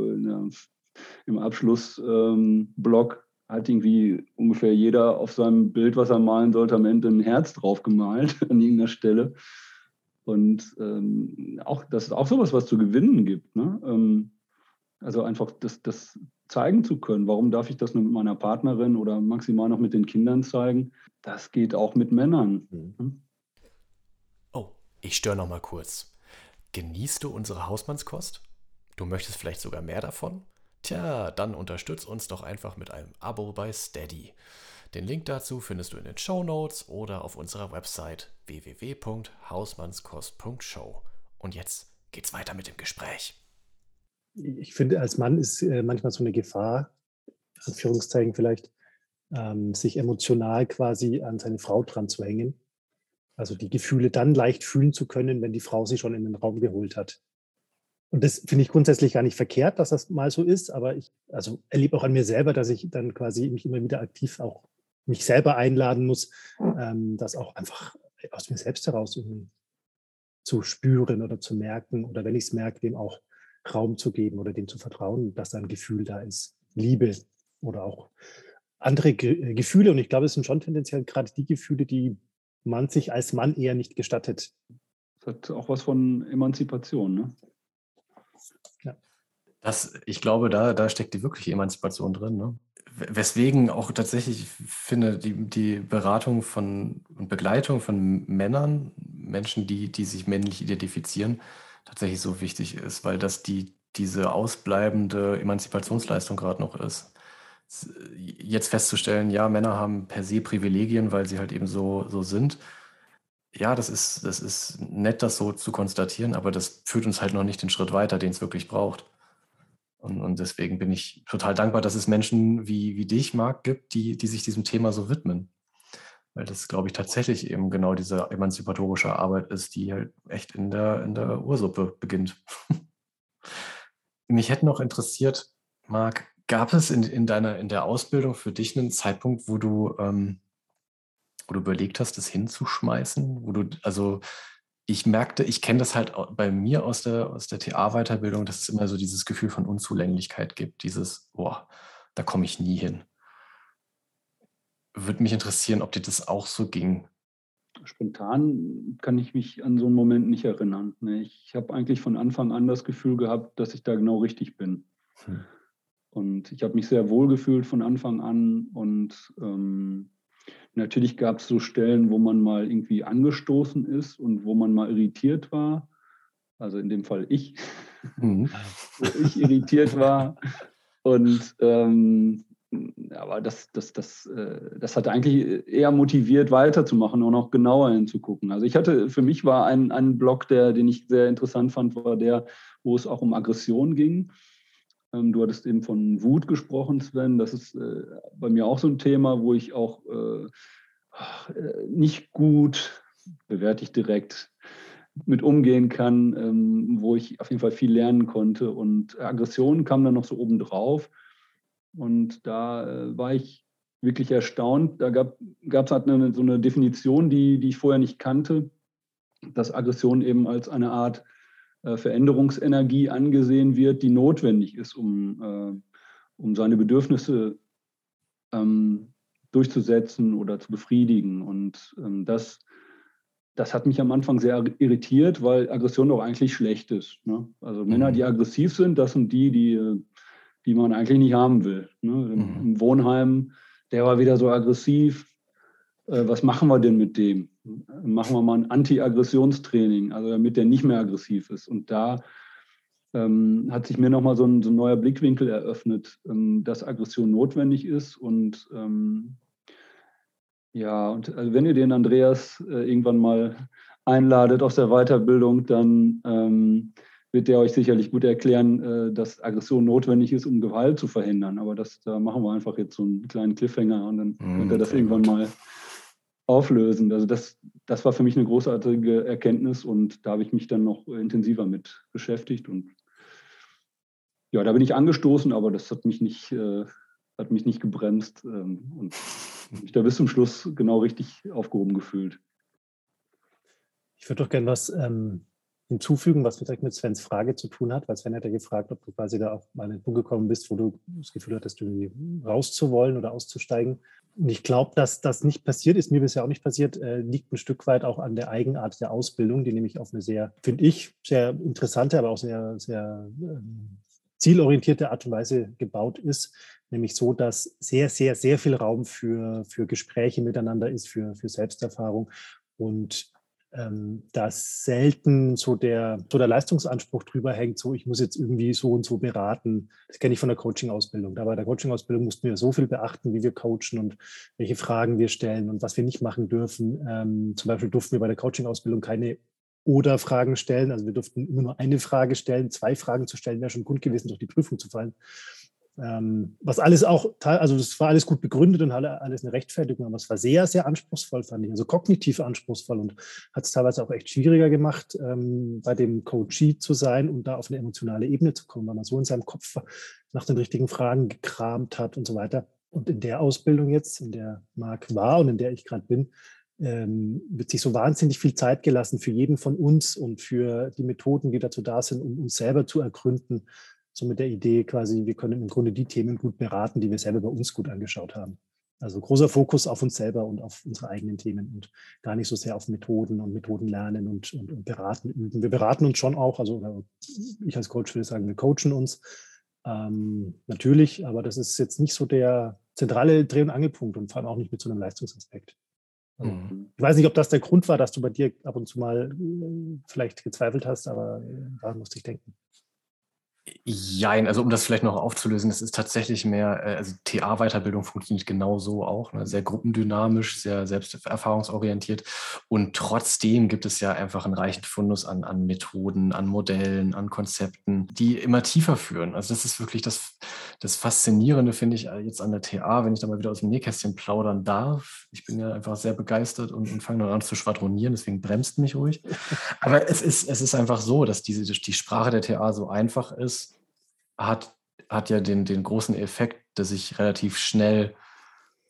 im Abschlussblock ähm, hat irgendwie ungefähr jeder auf seinem Bild, was er malen sollte, am Ende ein Herz drauf gemalt an irgendeiner Stelle. Und ähm, auch, das ist auch sowas, was zu gewinnen gibt. Ne? Ähm, also einfach das... das zeigen zu können. Warum darf ich das nur mit meiner Partnerin oder maximal noch mit den Kindern zeigen? Das geht auch mit Männern. Mhm. Oh, ich störe noch mal kurz. Genießt du unsere Hausmannskost? Du möchtest vielleicht sogar mehr davon? Tja, dann unterstütz uns doch einfach mit einem Abo bei Steady. Den Link dazu findest du in den Shownotes oder auf unserer Website w w w punkt hausmannskost punkt show. Und jetzt geht's weiter mit dem Gespräch. Ich finde, als Mann ist äh, manchmal so eine Gefahr, Anführungszeichen vielleicht, ähm, sich emotional quasi an seine Frau dran zu hängen. Also die Gefühle dann leicht fühlen zu können, wenn die Frau sie schon in den Raum geholt hat. Und das finde ich grundsätzlich gar nicht verkehrt, dass das mal so ist, aber ich also erlebe auch an mir selber, dass ich dann quasi mich immer wieder aktiv auch mich selber einladen muss, ähm, das auch einfach aus mir selbst heraus zu spüren oder zu merken oder wenn ich es merke, dem auch Raum zu geben oder dem zu vertrauen, dass da ein Gefühl da ist, Liebe oder auch andere Ge- Gefühle. Und ich glaube, es sind schon tendenziell gerade die Gefühle, die man sich als Mann eher nicht gestattet. Das hat auch was von Emanzipation, ne? Ja. Das, ich glaube, da, da steckt die wirkliche Emanzipation drin, ne? Weswegen auch tatsächlich, ich finde, die, die Beratung von und Begleitung von Männern, Menschen, die, die sich männlich identifizieren, tatsächlich so wichtig ist, weil das die, diese ausbleibende Emanzipationsleistung gerade noch ist. Jetzt festzustellen, ja, Männer haben per se Privilegien, weil sie halt eben so, so sind. Ja, das ist, das ist nett, das so zu konstatieren, aber das führt uns halt noch nicht den Schritt weiter, den es wirklich braucht. Und, und deswegen bin ich total dankbar, dass es Menschen wie, wie dich, Marc, gibt, die, die sich diesem Thema so widmen. Weil das, glaube ich, tatsächlich eben genau diese emanzipatorische Arbeit ist, die halt echt in der, in der Ursuppe beginnt. Mich hätte noch interessiert, Marc, gab es in, in, deiner, in der Ausbildung für dich einen Zeitpunkt, wo du, ähm, wo du überlegt hast, das hinzuschmeißen? Wo du, also ich merkte, ich kenne das halt bei mir aus der, aus der T A-Weiterbildung, dass es immer so dieses Gefühl von Unzulänglichkeit gibt, dieses, boah, da komme ich nie hin. Würde mich interessieren, ob dir das auch so ging. Spontan kann ich mich an so einen Moment nicht erinnern. Ich habe eigentlich von Anfang an das Gefühl gehabt, dass ich da genau richtig bin. Hm. Und ich habe mich sehr wohl gefühlt von Anfang an. Und ähm, natürlich gab es so Stellen, wo man mal irgendwie angestoßen ist und wo man mal irritiert war. Also in dem Fall ich. Hm. Wo ich irritiert war. Und ähm, aber das, das, das, das hat eigentlich eher motiviert, weiterzumachen und auch genauer hinzugucken. Also ich hatte, für mich war ein, ein Blog, der, den ich sehr interessant fand, war der, wo es auch um Aggression ging. Du hattest eben von Wut gesprochen, Sven. Das ist bei mir auch so ein Thema, wo ich auch nicht gut, bewerte ich direkt, mit umgehen kann, wo ich auf jeden Fall viel lernen konnte. Und Aggression kam dann noch so obendrauf. Und da äh, war ich wirklich erstaunt. Da gab es halt eine, so eine Definition, die, die ich vorher nicht kannte, dass Aggression eben als eine Art äh, Veränderungsenergie angesehen wird, die notwendig ist, um, äh, um seine Bedürfnisse ähm, durchzusetzen oder zu befriedigen. Und ähm, das, das hat mich am Anfang sehr irritiert, weil Aggression doch eigentlich schlecht ist, ne? Also mhm. Männer, die aggressiv sind, das sind die, die... die man eigentlich nicht haben will. Ne? Im, im Wohnheim, der war wieder so aggressiv. Äh, was machen wir denn mit dem? Machen wir mal ein Anti-Aggressionstraining, also damit der nicht mehr aggressiv ist. Und da ähm, hat sich mir nochmal so ein, so ein neuer Blickwinkel eröffnet, ähm, dass Aggression notwendig ist. Und ähm, ja, und also wenn ihr den Andreas äh, irgendwann mal einladet aus der Weiterbildung, dann... Ähm, wird der euch sicherlich gut erklären, dass Aggression notwendig ist, um Gewalt zu verhindern. Aber das, da machen wir einfach jetzt so einen kleinen Cliffhanger und dann mm, könnt ihr das irgendwann gut mal auflösen. Also das, das war für mich eine großartige Erkenntnis und da habe ich mich dann noch intensiver mit beschäftigt. Und ja, da bin ich angestoßen, aber das hat mich nicht, äh, hat mich nicht gebremst ähm, und mich da bis zum Schluss genau richtig aufgehoben gefühlt. Ich würde doch gerne was... Ähm hinzufügen, was vielleicht mit Svens Frage zu tun hat, weil Sven hat ja gefragt, ob du quasi da auch mal an den Punkt gekommen bist, wo du das Gefühl hattest, du rauszuwollen oder auszusteigen. Und ich glaube, dass das nicht passiert ist, mir bisher auch nicht passiert, äh, liegt ein Stück weit auch an der Eigenart der Ausbildung, die nämlich auf eine sehr, finde ich, sehr interessante, aber auch sehr, sehr ähm, zielorientierte Art und Weise gebaut ist, nämlich so, dass sehr, sehr, sehr viel Raum für, für Gespräche miteinander ist, für, für Selbsterfahrung und Ähm, dass selten so der, so der Leistungsanspruch drüber hängt, so ich muss jetzt irgendwie so und so beraten. Das kenne ich von der Coaching-Ausbildung. Da bei der Coaching-Ausbildung mussten wir so viel beachten, wie wir coachen und welche Fragen wir stellen und was wir nicht machen dürfen. Ähm, zum Beispiel durften wir bei der Coaching-Ausbildung keine Oder-Fragen stellen. Also wir durften immer nur eine Frage stellen. Zwei Fragen zu stellen wäre schon Grund gewesen, durch die Prüfung zu fallen. Ähm, was alles auch, also das war alles gut begründet und hatte alles eine Rechtfertigung, aber es war sehr, sehr anspruchsvoll, fand ich, also kognitiv anspruchsvoll und hat es teilweise auch echt schwieriger gemacht, ähm, bei dem Coachee zu sein und da auf eine emotionale Ebene zu kommen, weil man so in seinem Kopf nach den richtigen Fragen gekramt hat und so weiter. Und in der Ausbildung jetzt, in der Marc war und in der ich gerade bin, ähm, wird sich so wahnsinnig viel Zeit gelassen für jeden von uns und für die Methoden, die dazu da sind, um uns selber zu ergründen. So mit der Idee quasi, wir können im Grunde die Themen gut beraten, die wir selber bei uns gut angeschaut haben. Also großer Fokus auf uns selber und auf unsere eigenen Themen und gar nicht so sehr auf Methoden und Methoden lernen und, und, und beraten üben. Wir beraten uns schon auch, also ich als Coach würde sagen, wir coachen uns. Ähm, natürlich, aber das ist jetzt nicht so der zentrale Dreh- und Angelpunkt und vor allem auch nicht mit so einem Leistungsaspekt. Also, mhm. Ich weiß nicht, ob das der Grund war, dass du bei dir ab und zu mal äh, vielleicht gezweifelt hast, aber äh, daran musste ich denken. Jein, also um das vielleicht noch aufzulösen, das ist tatsächlich mehr, also T A-Weiterbildung funktioniert genau so auch, ne? Sehr gruppendynamisch, sehr selbsterfahrungsorientiert und trotzdem gibt es ja einfach einen reichen Fundus an, an Methoden, an Modellen, an Konzepten, die immer tiefer führen. Also das ist wirklich das, das Faszinierende, finde ich, jetzt an der T A, wenn ich da mal wieder aus dem Nähkästchen plaudern darf. Ich bin ja einfach sehr begeistert und, und fange dann an zu schwadronieren, deswegen bremst mich ruhig. Aber es ist, es ist einfach so, dass diese, die Sprache der T A so einfach ist, Hat, hat ja den, den großen Effekt, dass ich relativ schnell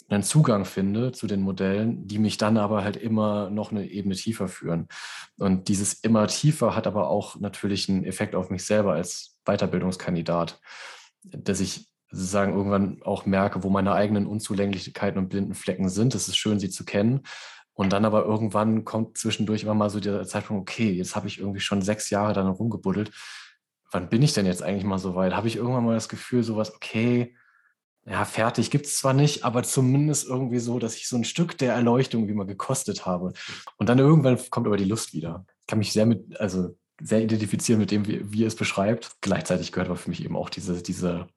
einen Zugang finde zu den Modellen, die mich dann aber halt immer noch eine Ebene tiefer führen. Und dieses immer tiefer hat aber auch natürlich einen Effekt auf mich selber als Weiterbildungskandidat, dass ich sozusagen irgendwann auch merke, wo meine eigenen Unzulänglichkeiten und blinden Flecken sind. Es ist schön, sie zu kennen. Und dann aber irgendwann kommt zwischendurch immer mal so der Zeitpunkt, okay, jetzt habe ich irgendwie schon sechs Jahre daran rumgebuddelt. Wann bin ich denn jetzt eigentlich mal so weit? Habe ich irgendwann mal das Gefühl, sowas, okay, ja, fertig gibt es zwar nicht, aber zumindest irgendwie so, dass ich so ein Stück der Erleuchtung wie mal gekostet habe. Und dann irgendwann kommt aber die Lust wieder. Ich kann mich sehr mit, also sehr identifizieren mit dem, wie, wie ihr es beschreibt. Gleichzeitig gehört aber für mich eben auch diese, diese,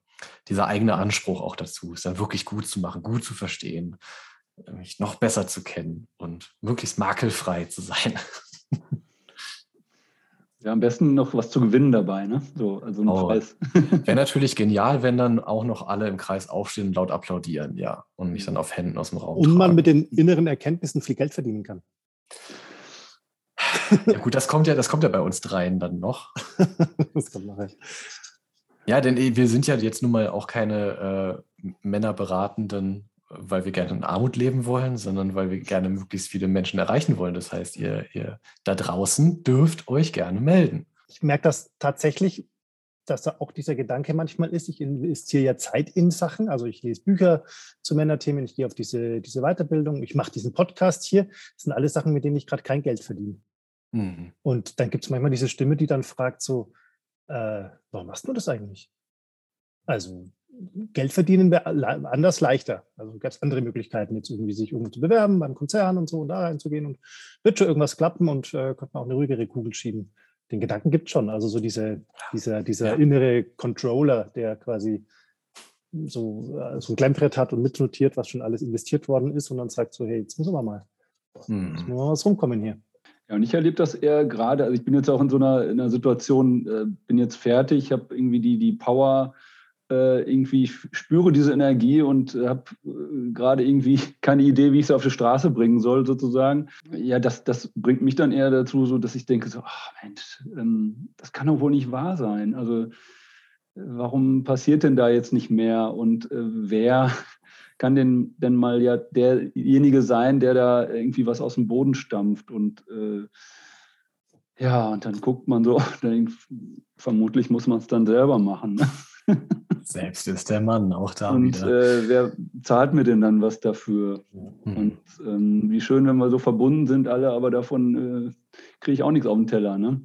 dieser eigene Anspruch auch dazu, es dann wirklich gut zu machen, gut zu verstehen, mich noch besser zu kennen und möglichst makelfrei zu sein. Ja, am besten noch was zu gewinnen dabei, ne? So, also ein oh, Preis. Wäre natürlich genial, wenn dann auch noch alle im Kreis aufstehen und laut applaudieren, ja. Und mich dann auf Händen aus dem Raum Und tragen. Man mit den inneren Erkenntnissen viel Geld verdienen kann. Ja gut, das kommt ja, das kommt ja bei uns dreien dann noch. Das kommt noch recht. Ja, denn wir sind ja jetzt nun mal auch keine äh, Männerberatenden, weil wir gerne in Armut leben wollen, sondern weil wir gerne möglichst viele Menschen erreichen wollen. Das heißt, ihr, ihr da draußen dürft euch gerne melden. Ich merke das tatsächlich, dass da auch dieser Gedanke manchmal ist, ich investiere ja Zeit in Sachen, also ich lese Bücher zu Männerthemen, ich gehe auf diese, diese Weiterbildung, ich mache diesen Podcast hier. Das sind alles Sachen, mit denen ich gerade kein Geld verdiene. Mhm. Und dann gibt es manchmal diese Stimme, die dann fragt so, äh, warum machst du das eigentlich? Also Geld verdienen wäre anders leichter. Also gab es andere Möglichkeiten, jetzt irgendwie sich irgendwo zu bewerben, beim Konzern und so und da reinzugehen und wird schon irgendwas klappen und äh, könnte man auch eine ruhigere Kugel schieben. Den Gedanken gibt es schon. Also so diese, dieser, dieser ja. innere Controller, der quasi so, so ein Klemmbrett hat und mitnotiert, was schon alles investiert worden ist und dann sagt so, hey, jetzt müssen wir mal, hm. müssen wir mal was rumkommen hier. Ja, und ich erlebe das eher gerade, also ich bin jetzt auch in so einer, in einer Situation, äh, bin jetzt fertig, habe irgendwie die, die Power, irgendwie spüre diese Energie und habe gerade irgendwie keine Idee, wie ich sie auf die Straße bringen soll, sozusagen. Ja, das, das bringt mich dann eher dazu, so, dass ich denke, so, ach Mensch, das kann doch wohl nicht wahr sein. Also warum passiert denn da jetzt nicht mehr? Und äh, wer kann denn, denn mal ja derjenige sein, der da irgendwie was aus dem Boden stampft? Und äh, ja, und dann guckt man so, denkt, vermutlich muss man es dann selber machen, ne? Selbst ist der Mann auch da und, wieder. Und äh, wer zahlt mir denn dann was dafür? Mhm. Und ähm, wie schön, wenn wir so verbunden sind alle, aber davon äh, kriege ich auch nichts auf den Teller. Ne?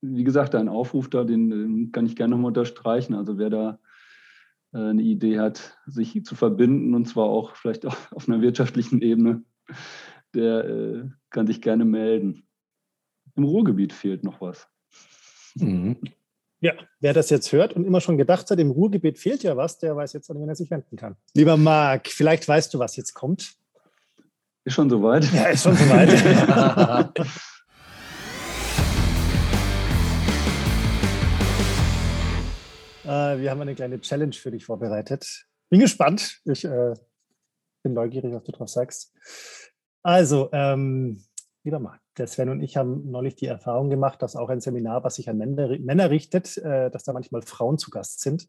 Wie gesagt, dein Aufruf da, den, den kann ich gerne nochmal unterstreichen. Also wer da äh, eine Idee hat, sich zu verbinden und zwar auch vielleicht auch auf einer wirtschaftlichen Ebene, der äh, kann sich gerne melden. Im Ruhrgebiet fehlt noch was. Mhm. Ja, wer das jetzt hört und immer schon gedacht hat, im Ruhrgebiet fehlt ja was, der weiß jetzt, an wen er sich wenden kann. Lieber Marc, vielleicht weißt du, was jetzt kommt. Ist schon soweit. Ja, ist schon soweit. äh, wir haben eine kleine Challenge für dich vorbereitet. Bin gespannt. Ich äh, bin neugierig, was du drauf sagst. Also, ähm, lieber Marc. Der Sven und ich haben neulich die Erfahrung gemacht, dass auch ein Seminar, was sich an Männer richtet, dass da manchmal Frauen zu Gast sind.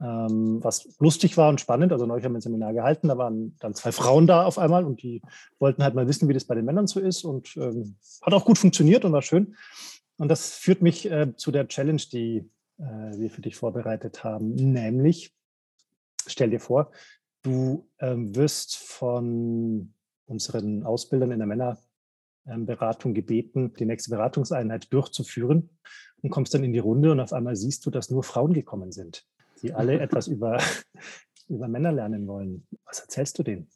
ähm, was lustig war und spannend. Also neulich haben wir ein Seminar gehalten, da waren dann zwei Frauen da auf einmal und die wollten halt mal wissen, wie das bei den Männern so ist, und ähm, hat auch gut funktioniert und war schön. Und das führt mich äh, zu der Challenge, die äh, wir für dich vorbereitet haben, nämlich, stell dir vor, du ähm, wirst von unseren Ausbildern in der Männerberatung ähm, gebeten, die nächste Beratungseinheit durchzuführen, und kommst dann in die Runde und auf einmal siehst du, dass nur Frauen gekommen sind, die alle etwas über, über Männer lernen wollen. Was erzählst du denen?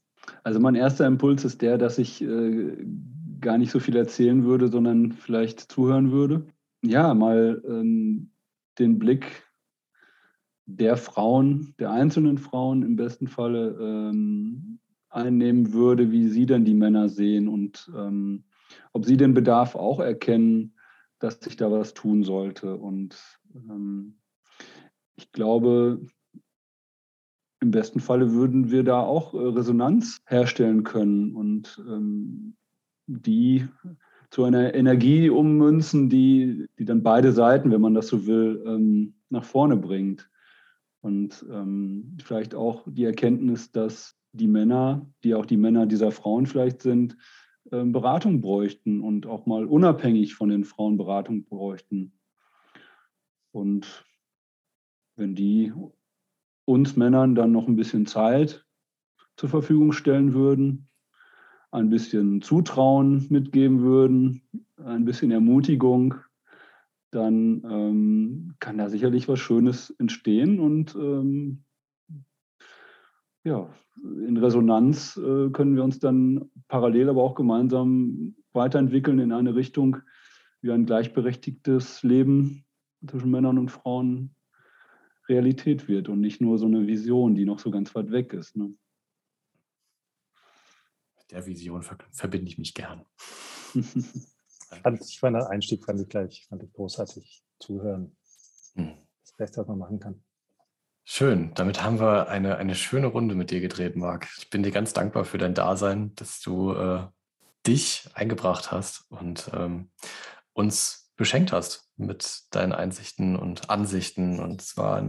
Also mein erster Impuls ist der, dass ich äh, gar nicht so viel erzählen würde, sondern vielleicht zuhören würde. Ja, mal ähm, den Blick der Frauen, der einzelnen Frauen im besten Falle ähm, einnehmen würde, wie sie denn die Männer sehen und ähm, ob sie den Bedarf auch erkennen, dass sich da was tun sollte. Und ähm, ich glaube, im besten Falle würden wir da auch Resonanz herstellen können und ähm, die zu einer Energie ummünzen, die, die dann beide Seiten, wenn man das so will, ähm, nach vorne bringt. Und ähm, vielleicht auch die Erkenntnis, dass die Männer, die auch die Männer dieser Frauen vielleicht sind, ähm, Beratung bräuchten und auch mal unabhängig von den Frauen Beratung bräuchten. Und wenn die uns Männern dann noch ein bisschen Zeit zur Verfügung stellen würden, ein bisschen Zutrauen mitgeben würden, ein bisschen Ermutigung, dann ähm, kann da sicherlich was Schönes entstehen und ähm, ja, in Resonanz äh, können wir uns dann parallel, aber auch gemeinsam weiterentwickeln in eine Richtung, wie ein gleichberechtigtes Leben zwischen Männern und Frauen Realität wird und nicht nur so eine Vision, die noch so ganz weit weg ist. Ne? Mit der Vision ver- verbinde ich mich gern. Ich fand den Einstieg fand ich gleich, fand ich großartig, zuhören. Hm. Das Beste, was man machen kann. Schön, damit haben wir eine, eine schöne Runde mit dir gedreht, Marc. Ich bin dir ganz dankbar für dein Dasein, dass du äh, dich eingebracht hast und ähm, uns beschenkt hast mit deinen Einsichten und Ansichten. Und zwar,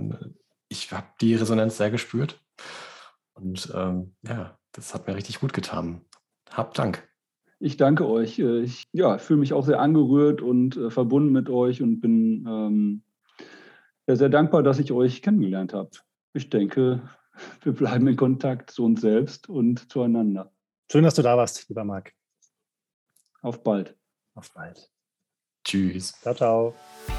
ich habe die Resonanz sehr gespürt. Und ähm, ja, das hat mir richtig gut getan. Hab Dank. Ich danke euch. Ich ja, fühle mich auch sehr angerührt und äh, verbunden mit euch und bin ähm, ja, sehr dankbar, dass ich euch kennengelernt habe. Ich denke, wir bleiben in Kontakt zu uns selbst und zueinander. Schön, dass du da warst, lieber Marc. Auf bald. Auf bald. Tschüss. Ciao, ciao.